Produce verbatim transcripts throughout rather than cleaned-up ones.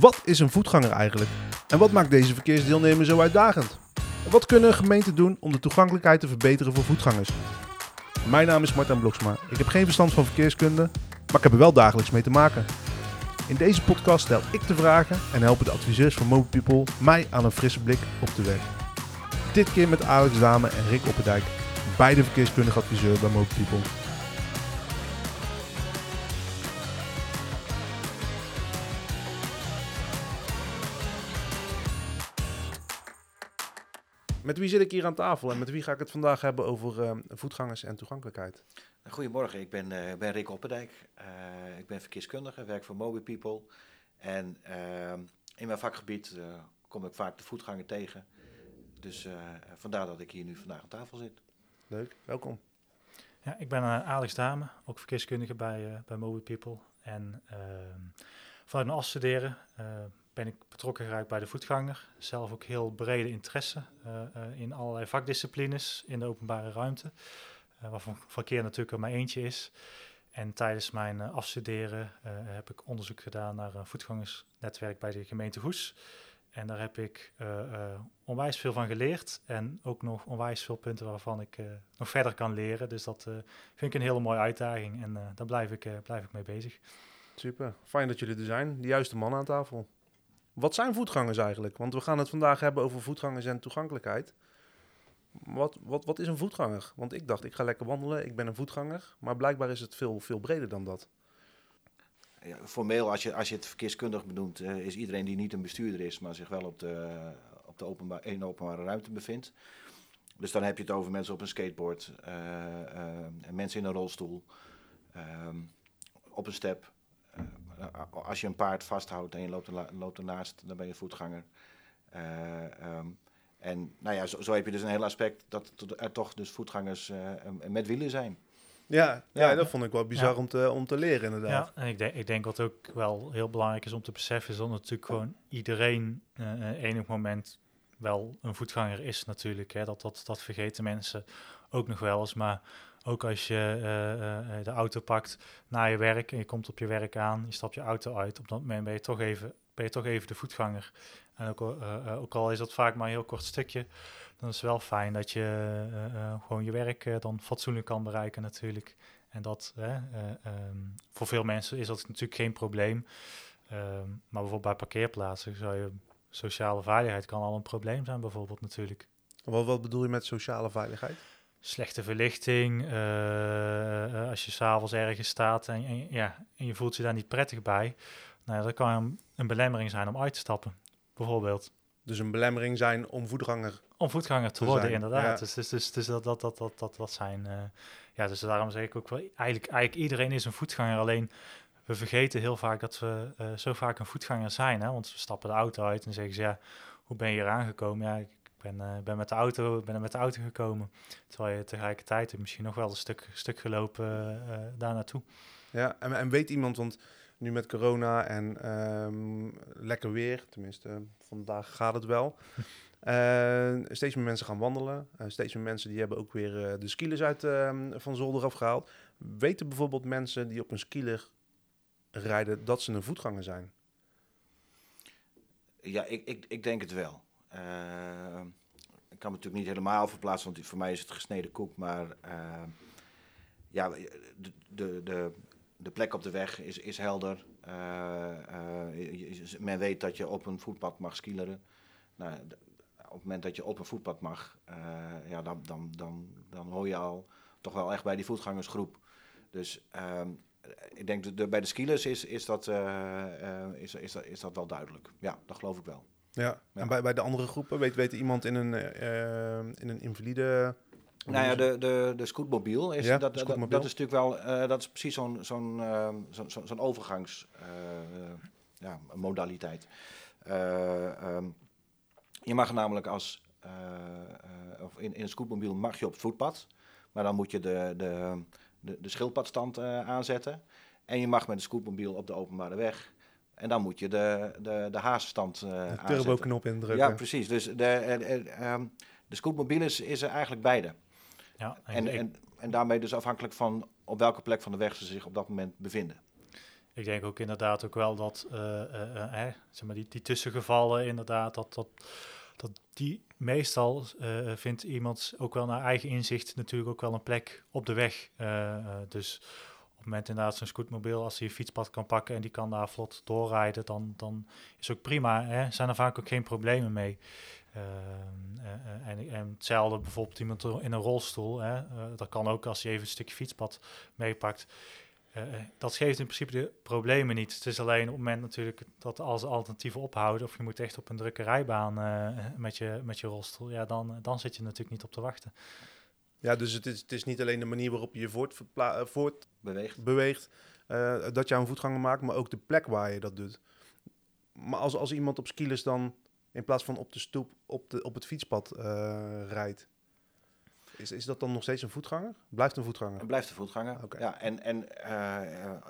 Wat is een voetganger eigenlijk? En wat maakt deze verkeersdeelnemer zo uitdagend? En wat kunnen gemeenten doen om de toegankelijkheid te verbeteren voor voetgangers? Mijn naam is Martijn Bloksma. Ik heb geen verstand van verkeerskunde, maar ik heb er wel dagelijks mee te maken. In deze podcast stel ik de vragen en helpen de adviseurs van Mobile People mij aan een frisse blik op de weg. Dit keer met Alex Daamen en Rik Oppedijk, beide verkeerskundig adviseur bij Mobile People. Met wie zit ik hier aan tafel en met wie ga ik het vandaag hebben over uh, voetgangers en toegankelijkheid? Goedemorgen, ik ben, uh, ben Rik Oppedijk. Uh, ik ben verkeerskundige, werk voor Mobile People. En uh, in mijn vakgebied uh, kom ik vaak de voetganger tegen. Dus uh, vandaar dat ik hier nu vandaag aan tafel zit. Leuk, welkom. Ja, ik ben uh, Alex Daamen, ook verkeerskundige bij, uh, bij Mobile People. En uh, vanuit mijn afstuderen... Uh, ben ik betrokken geraakt bij de voetganger. Zelf ook heel brede interesse uh, uh, in allerlei vakdisciplines in de openbare ruimte. Uh, waarvan verkeer natuurlijk er maar eentje is. En tijdens mijn uh, afstuderen uh, heb ik onderzoek gedaan naar een voetgangersnetwerk bij de gemeente Goes. En daar heb ik uh, uh, onwijs veel van geleerd. En ook nog onwijs veel punten waarvan ik uh, nog verder kan leren. Dus dat uh, vind ik een hele mooie uitdaging. En uh, daar blijf ik, uh, blijf ik mee bezig. Super, fijn dat jullie er zijn. De juiste man aan tafel. Wat zijn voetgangers eigenlijk? Want we gaan het vandaag hebben over voetgangers en toegankelijkheid. Wat, wat, wat is een voetganger? Want ik dacht, ik ga lekker wandelen, ik ben een voetganger. Maar blijkbaar is het veel, veel breder dan dat. Ja, formeel, als je, als je het verkeerskundig benoemt, uh, is iedereen die niet een bestuurder is... maar zich wel op de, op de openbaar, in de openbare ruimte bevindt. Dus dan heb je het over mensen op een skateboard, uh, uh, mensen in een rolstoel, uh, op een step... Uh, Als je een paard vasthoudt en je loopt, erla- loopt ernaast, dan ben je voetganger. Uh, um, en nou ja, zo, zo heb je dus een heel aspect dat er toch dus voetgangers uh, met wielen zijn. Ja, ja, ja, dat vond ik wel bizar ja. om, te, om te leren inderdaad. Ja, en ik denk, ik denk wat ook wel heel belangrijk is om te beseffen... is dat natuurlijk gewoon iedereen uh, enig moment wel een voetganger is natuurlijk. Hè? Dat, dat, dat vergeten mensen ook nog wel eens, maar... Ook als je uh, uh, de auto pakt naar je werk en je komt op je werk aan, je stapt je auto uit. Op dat moment ben je toch even, ben je toch even de voetganger. En ook, uh, uh, ook al is dat vaak maar een heel kort stukje, dan is het wel fijn dat je uh, uh, gewoon je werk uh, dan fatsoenlijk kan bereiken natuurlijk. En dat, hè, uh, um, voor veel mensen is dat natuurlijk geen probleem. Uh, maar bijvoorbeeld bij parkeerplaatsen zou je sociale veiligheid kan al een probleem zijn bijvoorbeeld natuurlijk. Wat, wat bedoel je met sociale veiligheid? Slechte verlichting, uh, uh, als je s'avonds ergens staat en, en, ja, en je voelt je daar niet prettig bij. Nou ja, dat kan een, een belemmering zijn om uit te stappen, bijvoorbeeld. Dus een belemmering zijn om voetganger Om voetganger te, te worden, zijn. Inderdaad. Ja. Dus, dus, dus, dus dat, dat, dat, dat, dat, dat zijn... Uh, ja, dus daarom zeg ik ook wel, eigenlijk, eigenlijk iedereen is een voetganger. Alleen, we vergeten heel vaak dat we uh, zo vaak een voetganger zijn. Hè? Want we stappen de auto uit en zeggen ze, ja, hoe ben je hier aangekomen? Ja, ik, Ik ben, uh, ben, met de auto, ben er met de auto gekomen. Terwijl je tegelijkertijd misschien nog wel een stuk, stuk gelopen uh, daar naartoe. Ja, en, en weet iemand, want nu met corona en um, lekker weer, tenminste uh, vandaag gaat het wel. Uh, steeds meer mensen gaan wandelen. Uh, steeds meer mensen die hebben ook weer uh, de skilers uit uh, van zolder afgehaald. Weten bijvoorbeeld mensen die op een skiler rijden dat ze een voetganger zijn? Ja, ik, ik, ik denk het wel. Uh, ik kan me natuurlijk niet helemaal verplaatsen, want voor mij is het gesneden koek. Maar uh, ja, de, de, de, de plek op de weg is, is helder. Uh, uh, je, men weet dat je op een voetpad mag skileren. Nou, d- op het moment dat je op een voetpad mag, uh, ja, dan, dan, dan, dan hoor je al toch wel echt bij die voetgangersgroep. Dus uh, ik denk de, de, bij de skilers is, is, dat, uh, uh, is, is, dat, is dat wel duidelijk. Ja, dat geloof ik wel. Ja, en bij, bij de andere groepen, weet, weet iemand in een, uh, in een invalide... Nou ja, de, de, de scootmobiel, is, ja, dat, de scootmobiel. Dat, dat is natuurlijk wel, uh, dat is precies zo'n, zo'n, uh, zo'n, zo'n overgangsmodaliteit. Uh, ja, uh, um, je mag namelijk als, uh, uh, of in, in een scootmobiel mag je op het voetpad, maar dan moet je de, de, de, de schildpadstand uh, aanzetten. En je mag met de scootmobiel op de openbare weg... En dan moet je de, de, de haasstand uh, aanzetten. De turbo-knop indrukken. Ja, precies. Dus de, de, de, de scootmobiel is, is er eigenlijk beide. Ja, en, en, en, en daarmee dus afhankelijk van op welke plek van de weg ze zich op dat moment bevinden. ik denk ook inderdaad ook wel dat uh, uh, eh, zeg maar die, die tussengevallen inderdaad, dat, dat, dat die meestal uh, vindt iemand ook wel naar eigen inzicht natuurlijk ook wel een plek op de weg. Uh, uh, dus op het moment inderdaad zo'n scootmobiel, als hij een fietspad kan pakken en die kan daar vlot doorrijden, dan, dan is ook prima. Hè? Zijn er vaak ook geen problemen mee. Uh, en, en hetzelfde bijvoorbeeld iemand in een rolstoel. Hè? Uh, dat kan ook als hij even een stukje fietspad meepakt. Uh, dat geeft in principe de problemen niet. Het is alleen op het moment natuurlijk dat als alternatieven ophouden, of je moet echt op een drukke rijbaan uh, met, je, met je rolstoel, ja, dan, dan zit je natuurlijk niet op te wachten. Ja, dus het is, het is niet alleen de manier waarop je je voort, uh, voort beweegt, beweegt uh, dat je aan voetganger maakt, maar ook de plek waar je dat doet. Maar als, als iemand op skielers dan in plaats van op de stoep op, de, op het fietspad uh, rijdt, Is, is dat dan nog steeds een voetganger? Blijft een voetganger? Blijft een voetganger, okay. Ja. En, en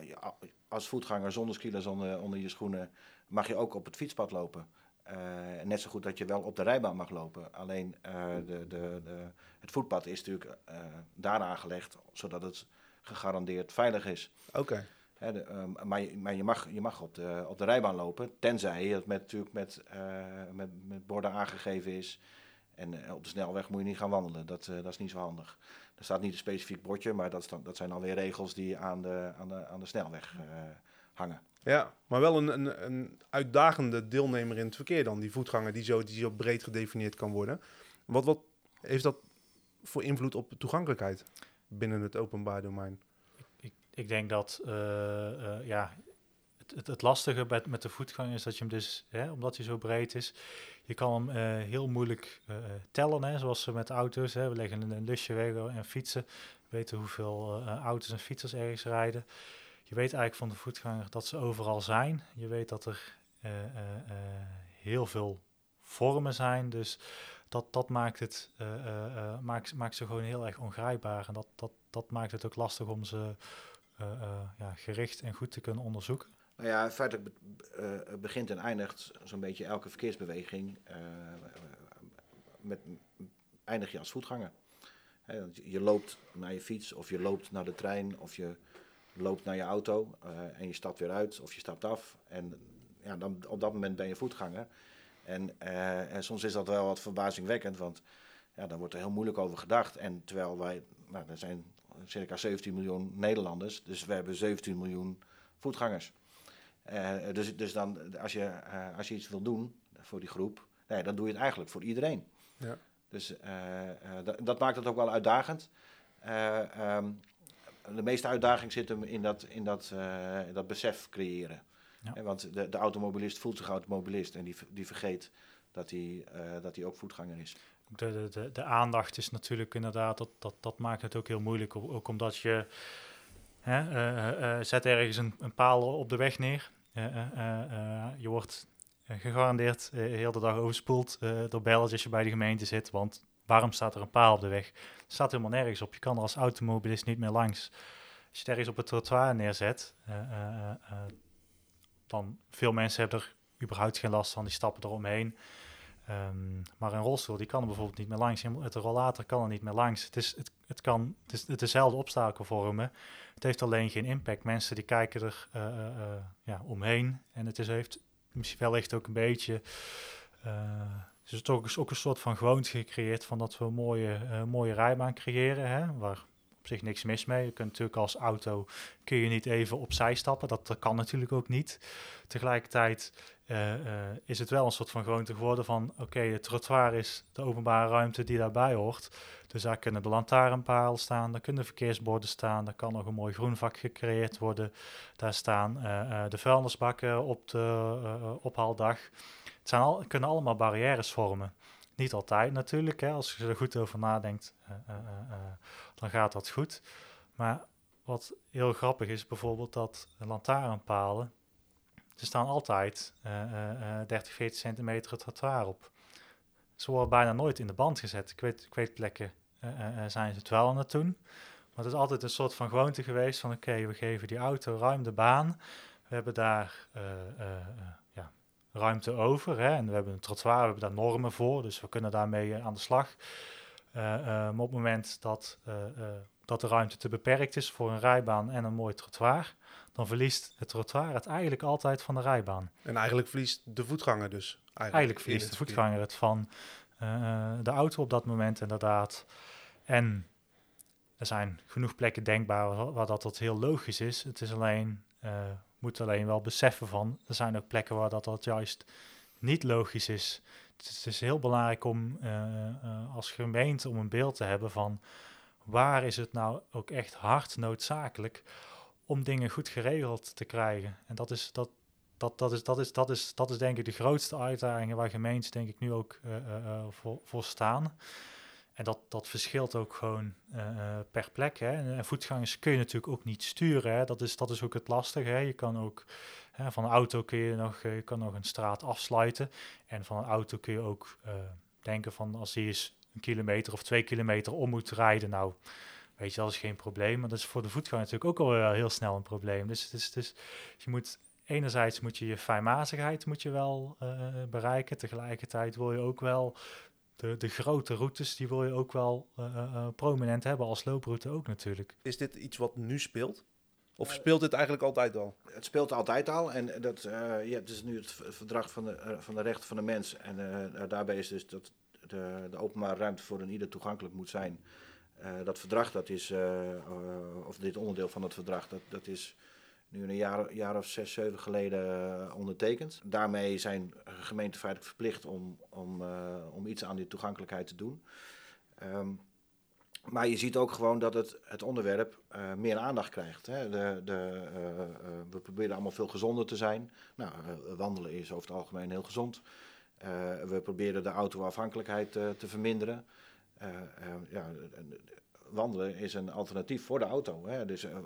uh, als voetganger zonder skielers onder, onder je schoenen mag je ook op het fietspad lopen. Uh, net zo goed dat je wel op de rijbaan mag lopen. Alleen uh, de, de, de, het voetpad is natuurlijk uh, daar aangelegd, zodat het gegarandeerd veilig is. Oké. Okay. Hè, de, uh, maar je, maar je, mag, je mag op de, op de rijbaan lopen, tenzij het met, natuurlijk met, uh, met, met borden aangegeven is. En op de snelweg moet je niet gaan wandelen. Dat, uh, dat is niet zo handig. Er staat niet een specifiek bordje, maar dat, dan, dat zijn alweer regels die aan de, aan de, aan de snelweg uh, hangen. Ja, maar wel een, een, een uitdagende deelnemer in het verkeer dan, die voetganger die zo, die zo breed gedefinieerd kan worden. Wat, wat heeft dat voor invloed op toegankelijkheid binnen het openbaar domein? Ik, ik, ik denk dat, uh, uh, ja... Het, het lastige met, met de voetganger is dat je hem dus, hè, omdat hij zo breed is, je kan hem uh, heel moeilijk uh, tellen, hè, zoals ze met auto's, hè, we leggen een, een lusje weg en fietsen, we weten hoeveel uh, auto's en fietsers ergens rijden. Je weet eigenlijk van de voetganger dat ze overal zijn. Je weet dat er uh, uh, uh, heel veel vormen zijn, dus dat, dat maakt het uh, uh, maakt, maakt ze gewoon heel erg ongrijpbaar en dat, dat, dat maakt het ook lastig om ze uh, uh, ja, gericht en goed te kunnen onderzoeken. Nou ja, feitelijk uh, begint en eindigt zo'n beetje elke verkeersbeweging. Uh, met, eindig je als voetganger. He, je loopt naar je fiets, of je loopt naar de trein, of je loopt naar je auto. Uh, en je stapt weer uit, of je stapt af. En ja, dan, op dat moment ben je voetganger. En, uh, en soms is dat wel wat verbazingwekkend, want ja, daar wordt er heel moeilijk over gedacht. En terwijl wij, nou, er zijn circa zeventien miljoen Nederlanders, dus we hebben zeventien miljoen voetgangers. Uh, dus, dus dan, als je, uh, als je iets wil doen voor die groep, nee, dan doe je het eigenlijk voor iedereen. Ja. Dus uh, uh, d- dat maakt het ook wel uitdagend. Uh, um, de meeste uitdaging zit hem in dat, in dat, uh, dat besef creëren. Ja. Eh, want de, de automobilist voelt zich automobilist en die, die vergeet dat hij uh, ook voetganger is. De, de, de aandacht is natuurlijk inderdaad, dat, dat, dat maakt het ook heel moeilijk. Ook omdat je hè, uh, uh, zet ergens een, een paal op de weg neer. Uh, uh, uh, je wordt gegarandeerd uh, heel de dag overspoeld uh, door bellers als je bij de gemeente zit. Want waarom staat er een paal op de weg? Het staat helemaal nergens op. Je kan er als automobilist niet meer langs. Als je het ergens op het trottoir neerzet, uh, uh, uh, dan veel mensen hebben er überhaupt geen last van. Die stappen eromheen. Um, maar een rolstoel die kan er bijvoorbeeld niet meer langs. Het rollator kan er niet meer langs. Het is, het, het kan, het is dezelfde obstakel vormen. Het heeft alleen geen impact. Mensen die kijken er uh, uh, ja, omheen. En het is, heeft misschien wellicht ook een beetje... Uh, dus het is ook, ook een soort van gewoonte gecreëerd... van dat we een mooie, uh, mooie rijbaan creëren. Hè, waar op zich niks mis mee. Je kunt natuurlijk als auto kun je niet even opzij stappen. Dat, dat kan natuurlijk ook niet. Tegelijkertijd... Uh, uh, is het wel een soort van gewoonte geworden van... oké, okay, het trottoir is de openbare ruimte die daarbij hoort. Dus daar kunnen de lantaarnpalen staan, daar kunnen verkeersborden staan... daar kan nog een mooi groenvak gecreëerd worden. Daar staan uh, uh, de vuilnisbakken op de uh, ophaaldag. Het zijn al, kunnen allemaal barrières vormen. Niet altijd natuurlijk, hè, als je er goed over nadenkt, uh, uh, uh, dan gaat dat goed. Maar wat heel grappig is bijvoorbeeld dat lantaarnpalen... Ze staan altijd uh, uh, dertig, veertig centimeter het trottoir op. Ze worden bijna nooit in de band gezet. Ik weet, ik weet plekken uh, uh, zijn ze het wel aan het doen. Maar het is altijd een soort van gewoonte geweest van... oké, okay, we geven die auto ruim de baan. We hebben daar uh, uh, ja, ruimte over. Hè? En we hebben een trottoir, we hebben daar normen voor. Dus we kunnen daarmee uh, aan de slag. Uh, uh, maar op het moment dat... Uh, uh, dat de ruimte te beperkt is voor een rijbaan en een mooi trottoir, dan verliest het trottoir het eigenlijk altijd van de rijbaan. En eigenlijk verliest de voetganger dus? Eigenlijk, eigenlijk verliest de voetganger het van uh, de auto op dat moment inderdaad. En er zijn genoeg plekken denkbaar waar, waar dat, dat heel logisch is. Het is alleen, uh, moet alleen wel beseffen van, er zijn ook plekken waar dat, dat juist niet logisch is. Het is, het is heel belangrijk om uh, uh, als gemeente om een beeld te hebben van, waar is het nou ook echt hard noodzakelijk om dingen goed geregeld te krijgen? En dat is, dat, dat, dat is, dat is, dat is, dat is denk ik de grootste uitdaging waar gemeentes denk ik nu ook uh, uh, voor, voor staan. En dat, dat verschilt ook gewoon uh, per plek. Hè? En, en voetgangers kun je natuurlijk ook niet sturen. Hè? Dat is, dat is ook het lastige. Hè? Je kan ook hè, van een auto kun je nog, je kan nog een straat afsluiten. En van een auto kun je ook uh, denken van als die is een kilometer of twee kilometer om moet rijden. Nou, weet je, dat is geen probleem. Maar dat is voor de voetganger natuurlijk ook al heel snel een probleem. Dus, dus, dus je moet enerzijds moet je, je fijnmazigheid moet je wel uh, bereiken. Tegelijkertijd wil je ook wel de, de grote routes, die wil je ook wel uh, uh, prominent hebben als looproute ook natuurlijk. Is dit iets wat nu speelt? Of speelt dit eigenlijk altijd al? Het speelt altijd al. En dat, uh, ja, het is nu het verdrag van de, uh, van de rechten van de mens. En uh, daarbij is dus dat de, de openbare ruimte voor een ieder toegankelijk moet zijn. Uh, dat verdrag, dat is, uh, uh, of dit onderdeel van het verdrag, dat, dat is nu een jaar, jaar of zes, zeven geleden uh, ondertekend. Daarmee zijn gemeenten feitelijk verplicht om, om, uh, om iets aan die toegankelijkheid te doen. Um, maar je ziet ook gewoon dat het, het onderwerp uh, meer aandacht krijgt. Hè? De, de, uh, uh, we proberen allemaal veel gezonder te zijn. Nou, uh, wandelen is over het algemeen heel gezond. Uh, we proberen de autoafhankelijkheid uh, te verminderen. Uh, uh, ja, wandelen is een alternatief voor de auto. Hè? Dus, uh, uh,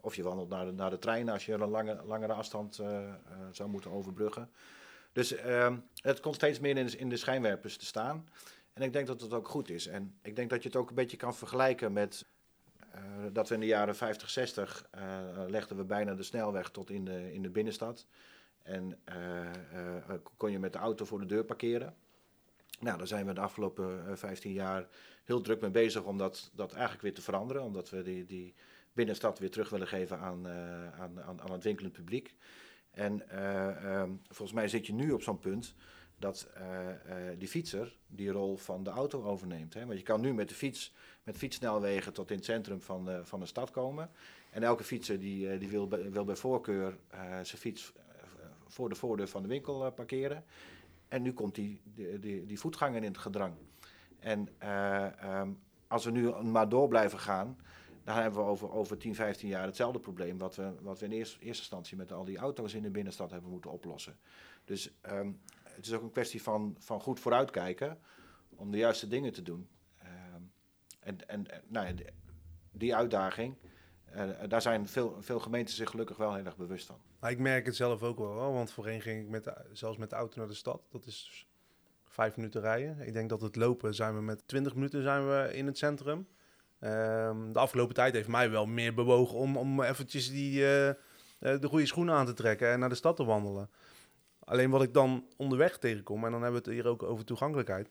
of je wandelt naar de, naar de trein als je een lange, langere afstand uh, uh, zou moeten overbruggen. Dus uh, het komt steeds meer in de, in de schijnwerpers te staan. En ik denk dat dat ook goed is. En ik denk dat je het ook een beetje kan vergelijken met uh, dat we in de jaren vijftig, zestig uh, legden we bijna de snelweg tot in de, in de binnenstad. En uh, uh, kon je met de auto voor de deur parkeren. Nou, daar zijn we de afgelopen vijftien jaar heel druk mee bezig om dat, dat eigenlijk weer te veranderen. Omdat we die, die binnenstad weer terug willen geven aan, uh, aan, aan, aan het winkelend publiek. En uh, um, volgens mij zit je nu op zo'n punt dat uh, uh, die fietser die rol van de auto overneemt. Hè? Want je kan nu met de fiets, met fietssnelwegen tot in het centrum van, uh, van de stad komen. En elke fietser die, uh, die wil, wil bij voorkeur uh, zijn fiets voor de voordeur van de winkel uh, parkeren. En nu komt die, die, die, die voetganger in het gedrang. En uh, um, als we nu maar door blijven gaan, dan hebben we over, over tien, vijftien jaar hetzelfde probleem wat we, wat we in eerste, eerste instantie met al die auto's in de binnenstad hebben moeten oplossen. Dus um, het is ook een kwestie van, van goed vooruitkijken om de juiste dingen te doen. Um, en en nou ja, die uitdaging, uh, daar zijn veel, veel gemeenten zich gelukkig wel heel erg bewust van. Ik merk het zelf ook wel, want voorheen ging ik met de, zelfs met de auto naar de stad. Dat is dus vijf minuten rijden. Ik denk dat het lopen zijn we met twintig minuten zijn we in het centrum. Um, de afgelopen tijd heeft mij wel meer bewogen om, om eventjes die, uh, de goede schoenen aan te trekken en naar de stad te wandelen. Alleen wat ik dan onderweg tegenkom, en dan hebben we het hier ook over toegankelijkheid.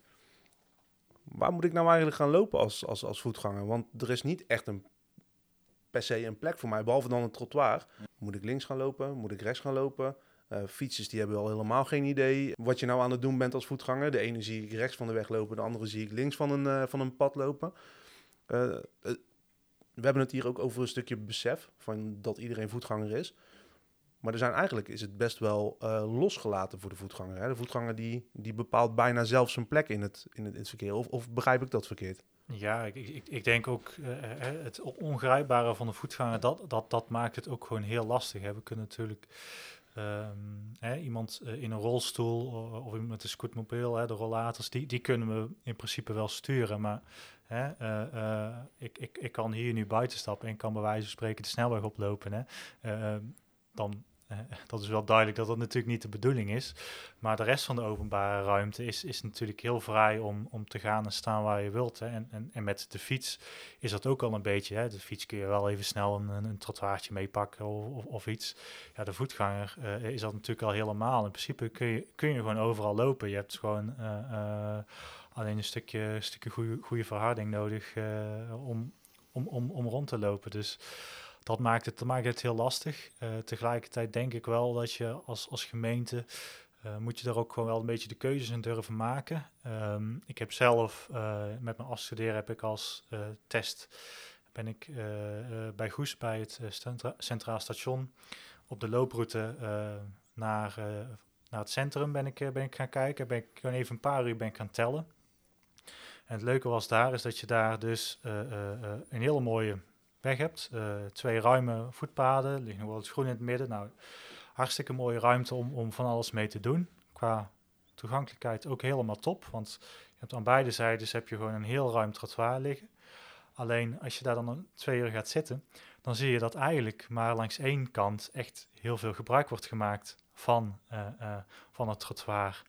Waar moet ik nou eigenlijk gaan lopen als, als, als voetganger? Want er is niet echt een per se een plek voor mij, behalve dan een trottoir. Moet ik links gaan lopen? Moet ik rechts gaan lopen? Uh, fietsers die hebben al helemaal geen idee wat je nou aan het doen bent als voetganger. De ene zie ik rechts van de weg lopen, de andere zie ik links van een, uh, van een pad lopen. Uh, uh, we hebben het hier ook over een stukje besef van dat iedereen voetganger is. Maar er zijn eigenlijk is het best wel uh, losgelaten voor de voetganger. Hè? De voetganger die, die bepaalt bijna zelf zijn plek in het, in het, in het verkeer. Of, of begrijp ik dat verkeerd? Ja, ik, ik, ik denk ook uh, het ongrijpbare van de voetganger, dat, dat, dat maakt het ook gewoon heel lastig. Hè. We kunnen natuurlijk um, hè, iemand in een rolstoel of iemand met een scootmobiel, hè, de rollators, die, die kunnen we in principe wel sturen. Maar hè, uh, uh, ik, ik, ik kan hier nu buiten stappen en kan bij wijze van spreken de snelweg oplopen. Hè. Uh, dan... Dat is wel duidelijk dat dat natuurlijk niet de bedoeling is. Maar de rest van de openbare ruimte is, is natuurlijk heel vrij om, om te gaan en staan waar je wilt. Hè. En, en, en met de fiets is dat ook al een beetje. Hè. De fiets kun je wel even snel een, een trottoirtje meepakken of, of, of iets. Ja, de voetganger uh, is dat natuurlijk al helemaal. In principe kun je, kun je gewoon overal lopen. Je hebt gewoon uh, uh, alleen een stukje, stukje goede, goede verharding nodig uh, om... om, om, om rond te lopen. Dus dat maakt het, dat maakt het heel lastig. Uh, tegelijkertijd denk ik wel dat je als, als gemeente... Uh, moet je daar ook gewoon wel een beetje de keuzes in durven maken. Um, ik heb zelf, uh, met mijn afstuderen heb ik als uh, test... ben ik uh, uh, bij Goes, bij het uh, centra- Centraal Station... op de looproute uh, naar, uh, naar het centrum ben ik, uh, ben ik gaan kijken. Ben ik gewoon even een paar uur ben ik gaan tellen. En het leuke was daar, is dat je daar dus uh, uh, uh, een hele mooie weg hebt. Uh, twee ruime voetpaden, er ligt nog wel het groen in het midden... Nou, hartstikke mooie ruimte om, om van alles mee te doen. Qua toegankelijkheid ook helemaal top. Want je hebt aan beide zijdes heb je gewoon een heel ruim trottoir liggen. Alleen als je daar dan twee uur gaat zitten... dan zie je dat eigenlijk maar langs één kant... echt heel veel gebruik wordt gemaakt van, uh, uh, van het trottoir.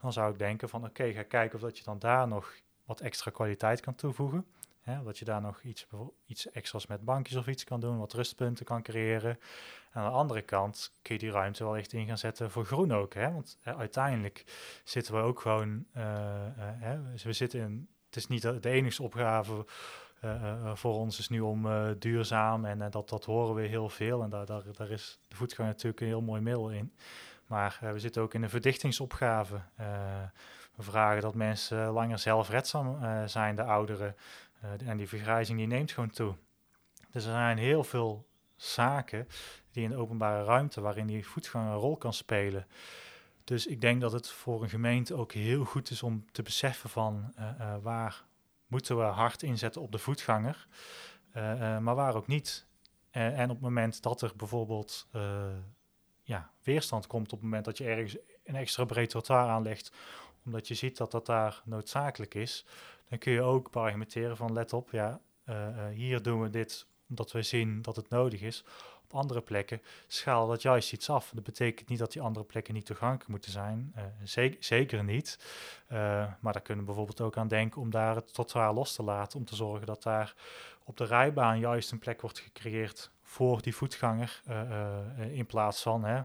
Dan zou ik denken van oké, okay, ga kijken of dat je dan daar nog... wat extra kwaliteit kan toevoegen. Hè, dat je daar nog iets, iets extra's met bankjes of iets kan doen... wat rustpunten kan creëren... Aan de andere kant kun je die ruimte wel echt in gaan zetten voor groen ook. Hè? Want uh, uiteindelijk zitten we ook gewoon... Uh, uh, uh, we zitten in, het is niet de enige opgave uh, uh, voor ons is nu om uh, duurzaam. En uh, dat, dat horen we heel veel. En daar, daar, daar is de voetgang natuurlijk een heel mooi middel in. Maar uh, we zitten ook in een verdichtingsopgave. Uh, we vragen dat mensen langer zelfredzaam uh, zijn, de ouderen. Uh, en die vergrijzing die neemt gewoon toe. Dus er zijn heel veel zaken... die in de openbare ruimte, waarin die voetganger een rol kan spelen. Dus ik denk dat het voor een gemeente ook heel goed is om te beseffen van... Uh, uh, waar moeten we hard inzetten op de voetganger, uh, uh, maar waar ook niet. Uh, en op het moment dat er bijvoorbeeld uh, ja, weerstand komt... op het moment dat je ergens een extra breed trottoir aanlegt... omdat je ziet dat dat daar noodzakelijk is... dan kun je ook argumenteren van let op, ja, uh, uh, hier doen we dit... omdat we zien dat het nodig is... andere plekken, schaal dat juist iets af. Dat betekent niet dat die andere plekken niet toegankelijk moeten zijn. Uh, ze- zeker niet. Uh, maar daar kunnen we bijvoorbeeld ook aan denken om daar het trottoir los te laten. Om te zorgen dat daar op de rijbaan juist een plek wordt gecreëerd voor die voetganger. Uh, uh, in plaats van hè,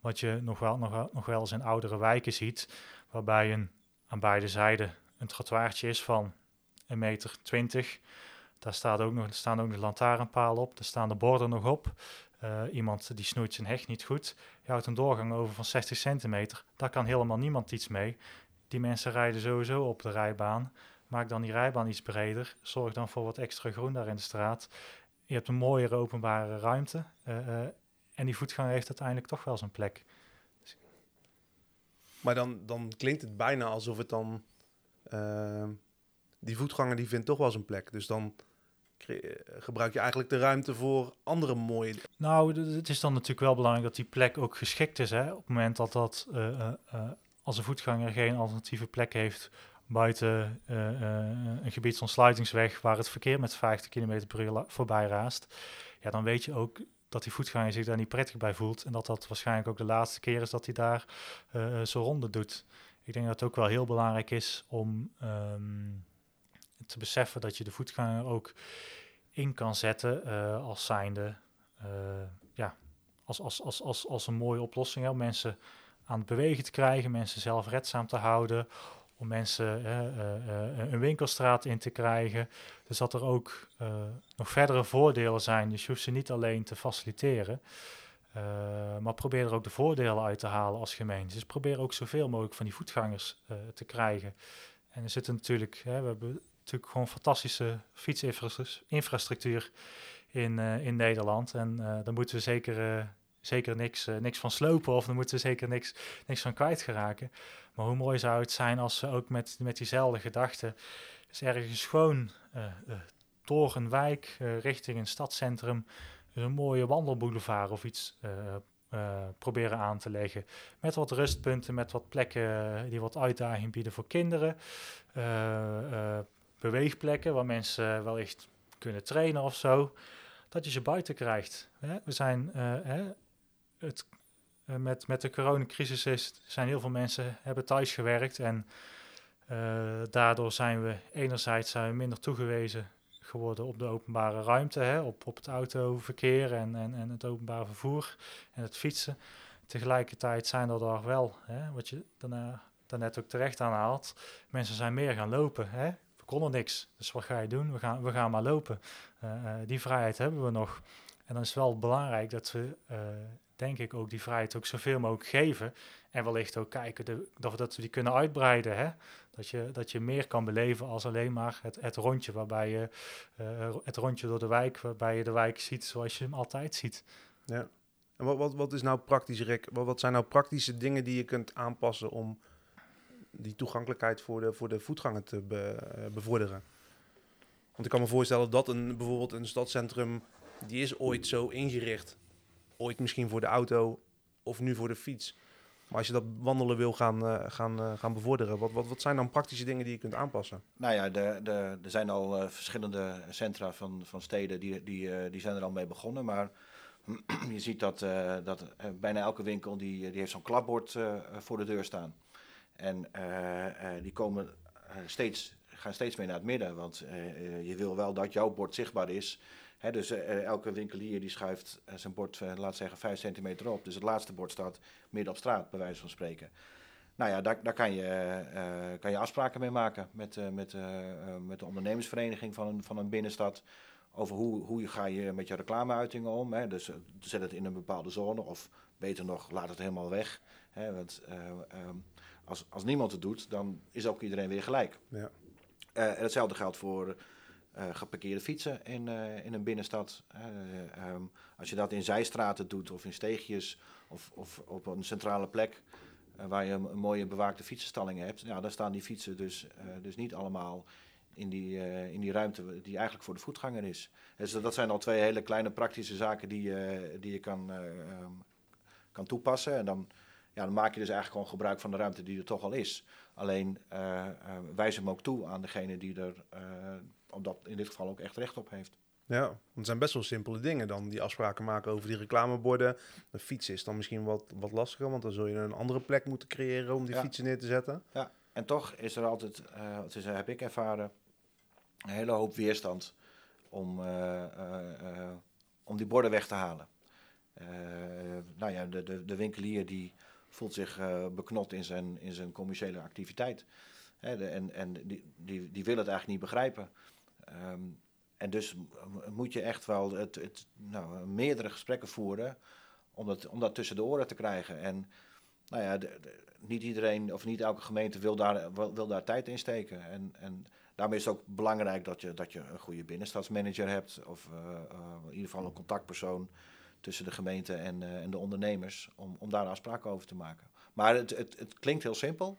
wat je nog wel, nog wel, nog wel eens in oudere wijken ziet. Waarbij een, aan beide zijden een trottoirtje is van een meter twintig. Daar staat ook nog, er staan ook nog lantaarnpalen op, daar staan de borden nog op. Uh, iemand die snoeit zijn heg niet goed, die houdt een doorgang over van zestig centimeter. Daar kan helemaal niemand iets mee. Die mensen rijden sowieso op de rijbaan. Maak dan die rijbaan iets breder. Zorg dan voor wat extra groen daar in de straat. Je hebt een mooiere openbare ruimte. Uh, uh, en die voetganger heeft uiteindelijk toch wel zijn plek. Dus... Maar dan, dan klinkt het bijna alsof het dan... Uh, die voetganger die vindt toch wel zijn plek, dus dan... gebruik je eigenlijk de ruimte voor andere mooie... Nou, het is dan natuurlijk wel belangrijk dat die plek ook geschikt is. Hè? Op het moment dat dat uh, uh, als een voetganger geen alternatieve plek heeft... buiten uh, uh, een gebiedsontsluitingsweg waar het verkeer met vijftig kilometer per uur voorbij raast... ja, dan weet je ook dat die voetganger zich daar niet prettig bij voelt... en dat dat waarschijnlijk ook de laatste keer is dat hij daar uh, zo ronde doet. Ik denk dat het ook wel heel belangrijk is om... Um, te beseffen dat je de voetganger ook in kan zetten uh, als zijnde, uh, ja, als, als, als, als, als een mooie oplossing. Hè, om mensen aan het bewegen te krijgen, mensen zelfredzaam te houden, om mensen uh, uh, uh, een winkelstraat in te krijgen. Dus dat er ook uh, nog verdere voordelen zijn, dus je hoeft ze niet alleen te faciliteren. Uh, maar probeer er ook de voordelen uit te halen als gemeente. Dus probeer ook zoveel mogelijk van die voetgangers uh, te krijgen. En er zitten natuurlijk, hè, we hebben... natuurlijk gewoon fantastische fietsinfrastructuur in, uh, in Nederland. En uh, daar moeten we zeker, uh, zeker niks, uh, niks van slopen of daar moeten we zeker niks, niks van kwijtgeraken. Maar hoe mooi zou het zijn als we ook met, met diezelfde gedachten dus ergens gewoon uh, uh, door een wijk uh, richting een stadscentrum dus een mooie wandelboulevard of iets uh, uh, proberen aan te leggen. Met wat rustpunten, met wat plekken die wat uitdaging bieden voor kinderen. Uh, uh, beweegplekken waar mensen wel echt kunnen trainen of zo, dat je ze buiten krijgt. We zijn, uh, het, met, met de coronacrisis is, zijn heel veel mensen hebben thuis gewerkt en uh, daardoor zijn we enerzijds zijn we minder toegewezen geworden op de openbare ruimte, hè, op, op het autoverkeer en, en, en het openbaar vervoer en het fietsen. Tegelijkertijd zijn er daar wel, hè, wat je daarna, daarnet ook terecht aanhaalt, mensen zijn meer gaan lopen, hè. konden niks. Dus wat ga je doen? We gaan, we gaan maar lopen. Uh, die vrijheid hebben we nog. En dan is het wel belangrijk dat we, uh, denk ik, ook die vrijheid ook zoveel mogelijk geven. En wellicht ook kijken de, dat, dat we die kunnen uitbreiden. Hè? Dat, je, dat je meer kan beleven als alleen maar het, het rondje waarbij je uh, het rondje door de wijk, waarbij je de wijk ziet zoals je hem altijd ziet. Ja. En wat, wat, wat is nou praktisch, Rik? Wat, wat zijn nou praktische dingen die je kunt aanpassen om die toegankelijkheid voor de, voor de voetganger te be, uh, bevorderen? Want ik kan me voorstellen dat een, bijvoorbeeld een stadscentrum, die is ooit zo ingericht. Ooit misschien voor de auto of nu voor de fiets. Maar als je dat wandelen wil gaan, uh, gaan, uh, gaan bevorderen, wat, wat, wat zijn dan praktische dingen die je kunt aanpassen? Nou ja, de, de, er zijn al uh, verschillende centra van, van steden die, die, uh, die zijn er al mee begonnen, maar je ziet dat, uh, dat uh, bijna elke winkel die, die heeft zo'n klapbord uh, voor de deur staan. En uh, uh, die komen steeds, gaan steeds meer naar het midden, want uh, je wil wel dat jouw bord zichtbaar is. Hè, dus uh, elke winkelier die schuift uh, zijn bord, uh, laat zeggen, vijf centimeter op. Dus het laatste bord staat midden op straat, bij wijze van spreken. Nou ja, daar, daar kan, je, uh, kan je afspraken mee maken met, uh, met, uh, uh, met de ondernemersvereniging van een, van een binnenstad. Over hoe, hoe je, ga je met je reclameuitingen om. Hè? Dus uh, zet het in een bepaalde zone of beter nog, laat het helemaal weg. Hè? Want uh, um, als, als niemand het doet, dan is ook iedereen weer gelijk. Ja. Uh, en hetzelfde geldt voor uh, geparkeerde fietsen in, uh, in een binnenstad. Uh, um, als je dat in zijstraten doet of in steegjes of, of op een centrale plek uh, waar je een mooie bewaakte fietsenstalling hebt, nou, dan staan die fietsen dus, uh, dus niet allemaal in die, uh, in die ruimte die eigenlijk voor de voetganger is. Dus dat zijn al twee hele kleine praktische zaken die, uh, die je kan, uh, um, kan toepassen. En dan, ja, dan maak je dus eigenlijk gewoon gebruik van de ruimte die er toch al is. Alleen uh, uh, wijs hem ook toe aan degene die er uh, op dat, in dit geval ook echt recht op heeft. Ja, want het zijn best wel simpele dingen dan. Die afspraken maken over die reclameborden. De fiets is dan misschien wat, wat lastiger, want dan zul je een andere plek moeten creëren om die ja. fietsen neer te zetten. Ja, en toch is er altijd, uh, het is, uh, heb ik ervaren, een hele hoop weerstand om, uh, uh, uh, om die borden weg te halen. Uh, nou ja, de, de, de winkelier die voelt zich uh, beknot in zijn, in zijn commerciële activiteit. Hè, de, en en die, die, die wil het eigenlijk niet begrijpen. Um, en dus moet je echt wel het, het, nou, meerdere gesprekken voeren om dat, om dat tussen de oren te krijgen. En nou ja, de, de, niet iedereen of niet elke gemeente wil daar, wil, wil daar tijd in steken. En, en daarmee is het ook belangrijk dat je, dat je een goede binnenstadsmanager hebt of uh, uh, in ieder geval een contactpersoon tussen de gemeente en, uh, en de ondernemers om, om daar afspraken over te maken. Maar het, het, het klinkt heel simpel,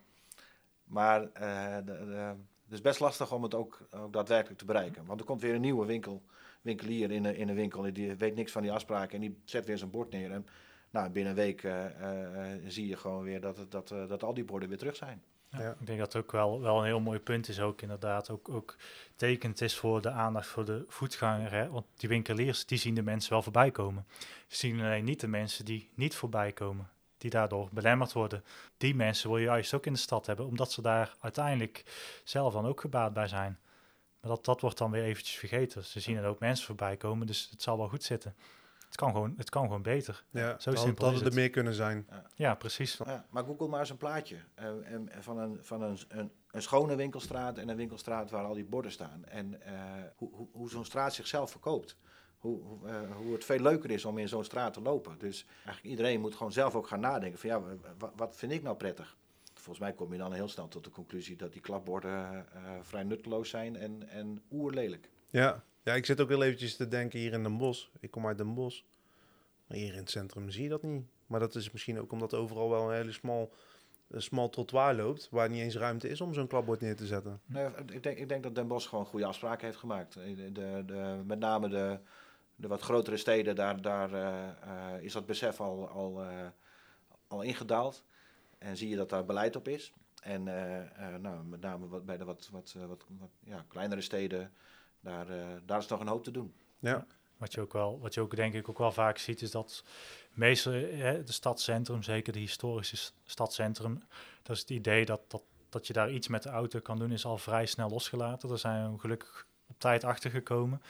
maar uh, de, de, het is best lastig om het ook, ook daadwerkelijk te bereiken. Want er komt weer een nieuwe winkel, winkelier in, in een winkel en die weet niks van die afspraken en die zet weer zijn bord neer. En nou, binnen een week uh, uh, zie je gewoon weer dat, dat, dat, dat al die borden weer terug zijn. Ja, ja. Ik denk dat het ook wel, wel een heel mooi punt is, ook inderdaad, ook, ook tekend is voor de aandacht voor de voetganger. Hè? Want die winkeliers, die zien de mensen wel voorbij komen. Ze zien alleen niet de mensen die niet voorbij komen, die daardoor belemmerd worden. Die mensen wil je juist ook in de stad hebben, omdat ze daar uiteindelijk zelf dan ook gebaat bij zijn. Maar dat, dat wordt dan weer eventjes vergeten. Ze zien er ook mensen voorbij komen, dus het zal wel goed zitten. Het kan gewoon, het kan gewoon beter. Ja, zo simpel dat het er meer kunnen zijn. Ja, ja precies. Ja, maar google maar eens een plaatje uh, en, van, een, van een, een, een schone winkelstraat en een winkelstraat waar al die borden staan. En uh, hoe, hoe, hoe zo'n straat zichzelf verkoopt. Hoe, uh, hoe het veel leuker is om in zo'n straat te lopen. Dus eigenlijk iedereen moet gewoon zelf ook gaan nadenken van ja, wat, wat vind ik nou prettig? Volgens mij kom je dan heel snel tot de conclusie dat die klapborden uh, vrij nutteloos zijn en, en oerlelijk. Ja. Ja, ik zit ook heel eventjes te denken hier in Den Bosch. Ik kom uit Den Bosch. Maar hier in het centrum zie je dat niet. Maar dat is misschien ook omdat overal wel een hele smal, een smal trottoir loopt, waar niet eens ruimte is om zo'n klapbord neer te zetten. Nee, ik, denk, ik denk dat Den Bosch gewoon goede afspraken heeft gemaakt. De, de, de, met name de, de wat grotere steden, daar, daar uh, is dat besef al, al, uh, al ingedaald. En zie je dat daar beleid op is. En uh, uh, nou, met name wat, bij de wat, wat, wat, wat, wat ja, kleinere steden, Daar, uh, daar is nog een hoop te doen. Ja. Wat je ook wel, wat je ook denk ik ook wel vaak ziet, is dat meestal hè, de stadscentrum, zeker de historische stadscentrum, dat is het idee dat, dat, dat je daar iets met de auto kan doen, is al vrij snel losgelaten. Daar zijn we gelukkig op tijd achter gekomen.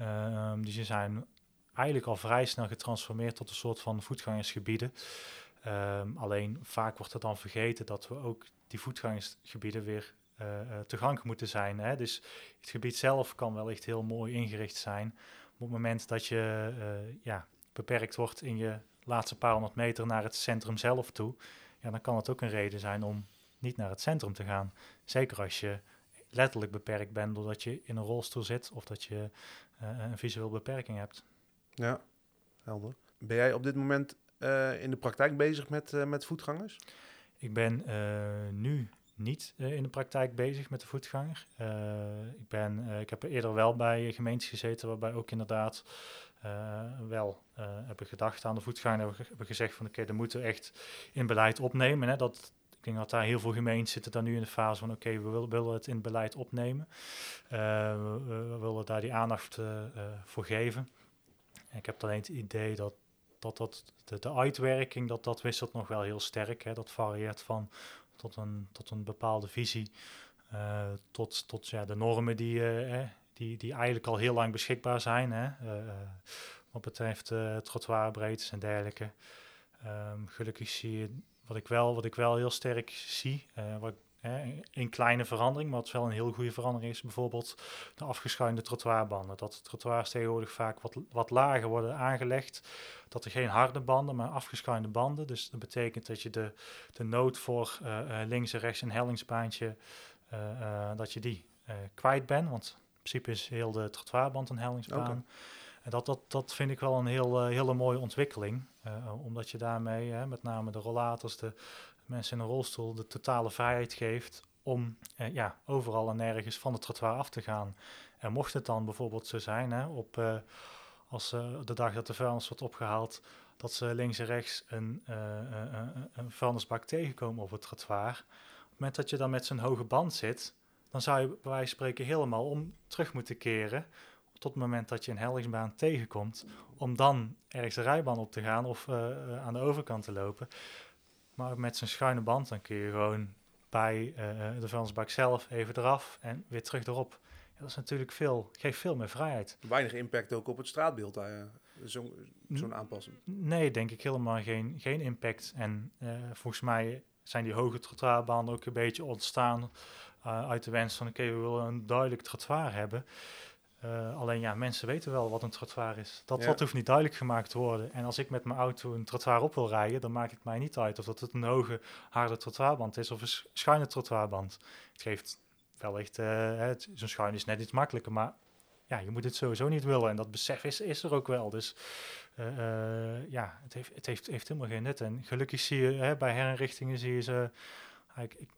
Um, dus die zijn eigenlijk al vrij snel getransformeerd tot een soort van voetgangersgebieden. Um, alleen vaak wordt er dan vergeten dat we ook die voetgangersgebieden weer uh, toegankelijk moeten zijn. Hè? Dus het gebied zelf kan wellicht heel mooi ingericht zijn. Op het moment dat je uh, ja, beperkt wordt in je laatste paar honderd meter naar het centrum zelf toe, ja, dan kan het ook een reden zijn om niet naar het centrum te gaan. Zeker als je letterlijk beperkt bent doordat je in een rolstoel zit of dat je uh, een visuele beperking hebt. Ja, helder. Ben jij op dit moment uh, in de praktijk bezig met, uh, met voetgangers? Ik ben uh, nu niet uh, in de praktijk bezig met de voetganger. Uh, ik, ben, uh, ik heb er eerder wel bij gemeentes gezeten waarbij ook inderdaad uh, wel uh, hebben gedacht aan de voetganger. We hebben gezegd van oké, okay, dat moeten we echt in beleid opnemen. Hè? Dat, ik denk dat daar heel veel gemeenten zitten dan nu in de fase van oké, okay, we willen, willen het in het beleid opnemen. Uh, we, we willen daar die aandacht uh, uh, voor geven. En ik heb alleen het idee dat Dat, dat de, de uitwerking, dat, dat wisselt nog wel heel sterk. Hè? Dat varieert van tot een, tot een bepaalde visie, uh, tot, tot ja, de normen die, uh, eh, die, die eigenlijk al heel lang beschikbaar zijn. Hè? Uh, wat betreft uh, trottoirbreedtes en dergelijke. Um, gelukkig zie je wat ik wel, wat ik wel heel sterk zie, uh, wat, hè, een kleine verandering, maar wat wel een heel goede verandering is, bijvoorbeeld de afgeschuinde trottoirbanden. Dat de trottoirs tegenwoordig vaak wat, wat lager worden aangelegd. Dat er geen harde banden, maar afgeschuinde banden. Dus dat betekent dat je de, de nood voor uh, links en rechts een hellingsbaantje, uh, uh, dat je die uh, kwijt bent. Want in principe is heel de trottoirband een hellingsbaan. Okay. En dat, dat, dat vind ik wel een heel, uh, hele mooie ontwikkeling. Uh, omdat je daarmee uh, met name de rollators, de mensen in een rolstoel de totale vrijheid geeft om eh, ja, overal en nergens van het trottoir af te gaan. En mocht het dan bijvoorbeeld zo zijn, hè, op, uh, als uh, de dag dat de vuilnis wordt opgehaald, dat ze links en rechts een, uh, uh, een vuilnisbak tegenkomen op het trottoir. Op het moment dat je dan met zo'n hoge band zit, dan zou je bij wijze van spreken helemaal om terug moeten keren tot het moment dat je een hellingsbaan tegenkomt, om dan ergens de rijbaan op te gaan of uh, uh, aan de overkant te lopen. Maar met zo'n schuine band, dan kun je gewoon bij uh, de vuilnisbak zelf even eraf en weer terug erop. Ja, dat is natuurlijk veel, geeft veel meer vrijheid. Weinig impact ook op het straatbeeld, uh, zo, zo'n aanpassing. Nee, denk ik helemaal geen, geen impact. En uh, volgens mij zijn die hoge trottoirbanden ook een beetje ontstaan uh, uit de wens van oké, okay, we willen een duidelijk trottoir hebben. Uh, alleen ja, mensen weten wel wat een trottoir is. Dat, ja. dat hoeft niet duidelijk gemaakt te worden. En als ik met mijn auto een trottoir op wil rijden, dan maakt het mij niet uit of dat het een hoge, harde trottoirband is of een schuine trottoirband. Het geeft wellicht, uh, het, zo'n schuin is net iets makkelijker, maar ja, je moet het sowieso niet willen. En dat besef is, is er ook wel. Dus uh, uh, ja, het, heeft, het heeft, heeft helemaal geen nut. En gelukkig zie je hè, bij herinrichtingen, zie je ze... Uh, ik, ik,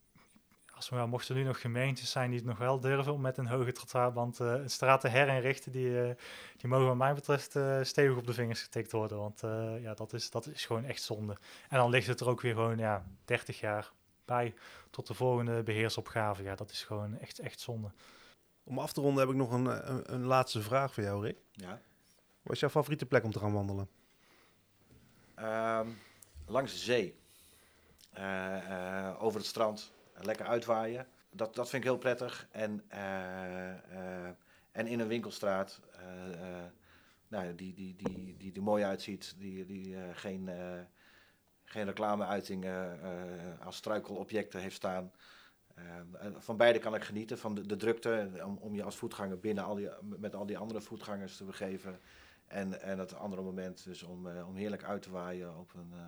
Als we, mochten er nu nog gemeentes zijn die het nog wel durven om met een hoge trottoirband uh, een straat te herinrichten, die, uh, die mogen wat mij betreft uh, stevig op de vingers getikt worden. Want uh, ja, dat is, dat is gewoon echt zonde. En dan ligt het er ook weer gewoon ja, dertig jaar bij tot de volgende beheersopgave. Ja, dat is gewoon echt, echt zonde. Om af te ronden heb ik nog een, een, een laatste vraag voor jou, Rik. Ja. Wat is jouw favoriete plek om te gaan wandelen? Um, langs de zee. Uh, uh, over het strand. Lekker uitwaaien. Dat, dat vind ik heel prettig. En, uh, uh, en in een winkelstraat uh, uh, nou, die, die, die, die er mooi uitziet. Die, die uh, geen, uh, geen reclameuitingen uh, als struikelobjecten heeft staan. Uh, van beide kan ik genieten. Van de, de drukte om, om je als voetganger binnen al die, met al die andere voetgangers te begeven. En, en het andere moment dus om, uh, om heerlijk uit te waaien op een, uh,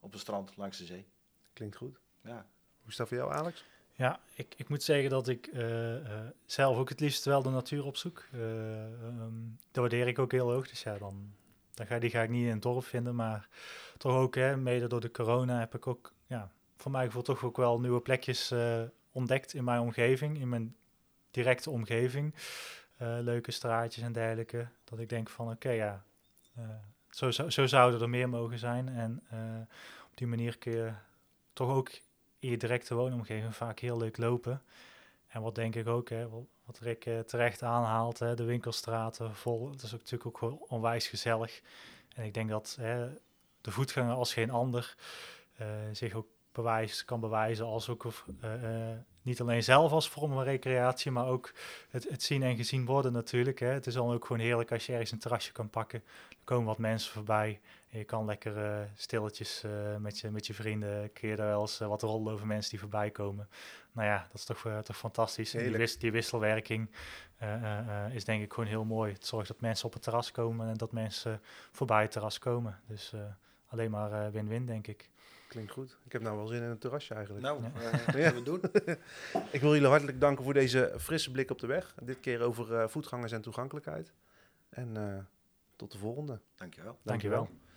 op een strand langs de zee. Klinkt goed. Ja. Hoe is dat voor jou, Alex? Ja, ik, ik moet zeggen dat ik uh, uh, zelf ook het liefst wel de natuur opzoek. Uh, um, dat waardeer ik ook heel hoog. Dus ja, dan, dan ga, die ga ik niet in het dorp vinden. Maar toch ook, hè, mede door de corona heb ik ook, ja, voor mijn gevoel toch ook wel nieuwe plekjes uh, ontdekt in mijn omgeving. In mijn directe omgeving. Uh, leuke straatjes en dergelijke. Dat ik denk van, oké, okay, ja, uh, zo, zo, zo zouden er meer mogen zijn. En uh, op die manier kun je toch ook in je directe woonomgeving vaak heel leuk lopen. En wat denk ik ook, hè, wat Rik eh, terecht aanhaalt, hè, de winkelstraten vol. Dat is ook natuurlijk ook gewoon onwijs gezellig. En ik denk dat hè, de voetganger als geen ander uh, zich ook bewijst, kan bewijzen als ook uh, uh, niet alleen zelf als vorm van recreatie, maar ook het, het zien en gezien worden natuurlijk. Hè. Het is dan ook gewoon heerlijk als je ergens een terrasje kan pakken. Er komen wat mensen voorbij. En je kan lekker uh, stilletjes uh, met, je, met je vrienden. Kun je er wel eens uh, wat rollen over mensen die voorbij komen. Nou ja, dat is toch, uh, toch fantastisch. Die, wis, die wisselwerking uh, uh, uh, is denk ik gewoon heel mooi. Het zorgt dat mensen op het terras komen en dat mensen voorbij het terras komen. Dus uh, alleen maar uh, win-win, denk ik. Klinkt goed. Ik heb nou wel zin in een terrasje eigenlijk. Nou, ja. uh, dat gaan we doen. Ik wil jullie hartelijk danken voor deze frisse blik op de weg. Dit keer over uh, voetgangers en toegankelijkheid. En uh, tot de volgende. Dankjewel. Dankjewel.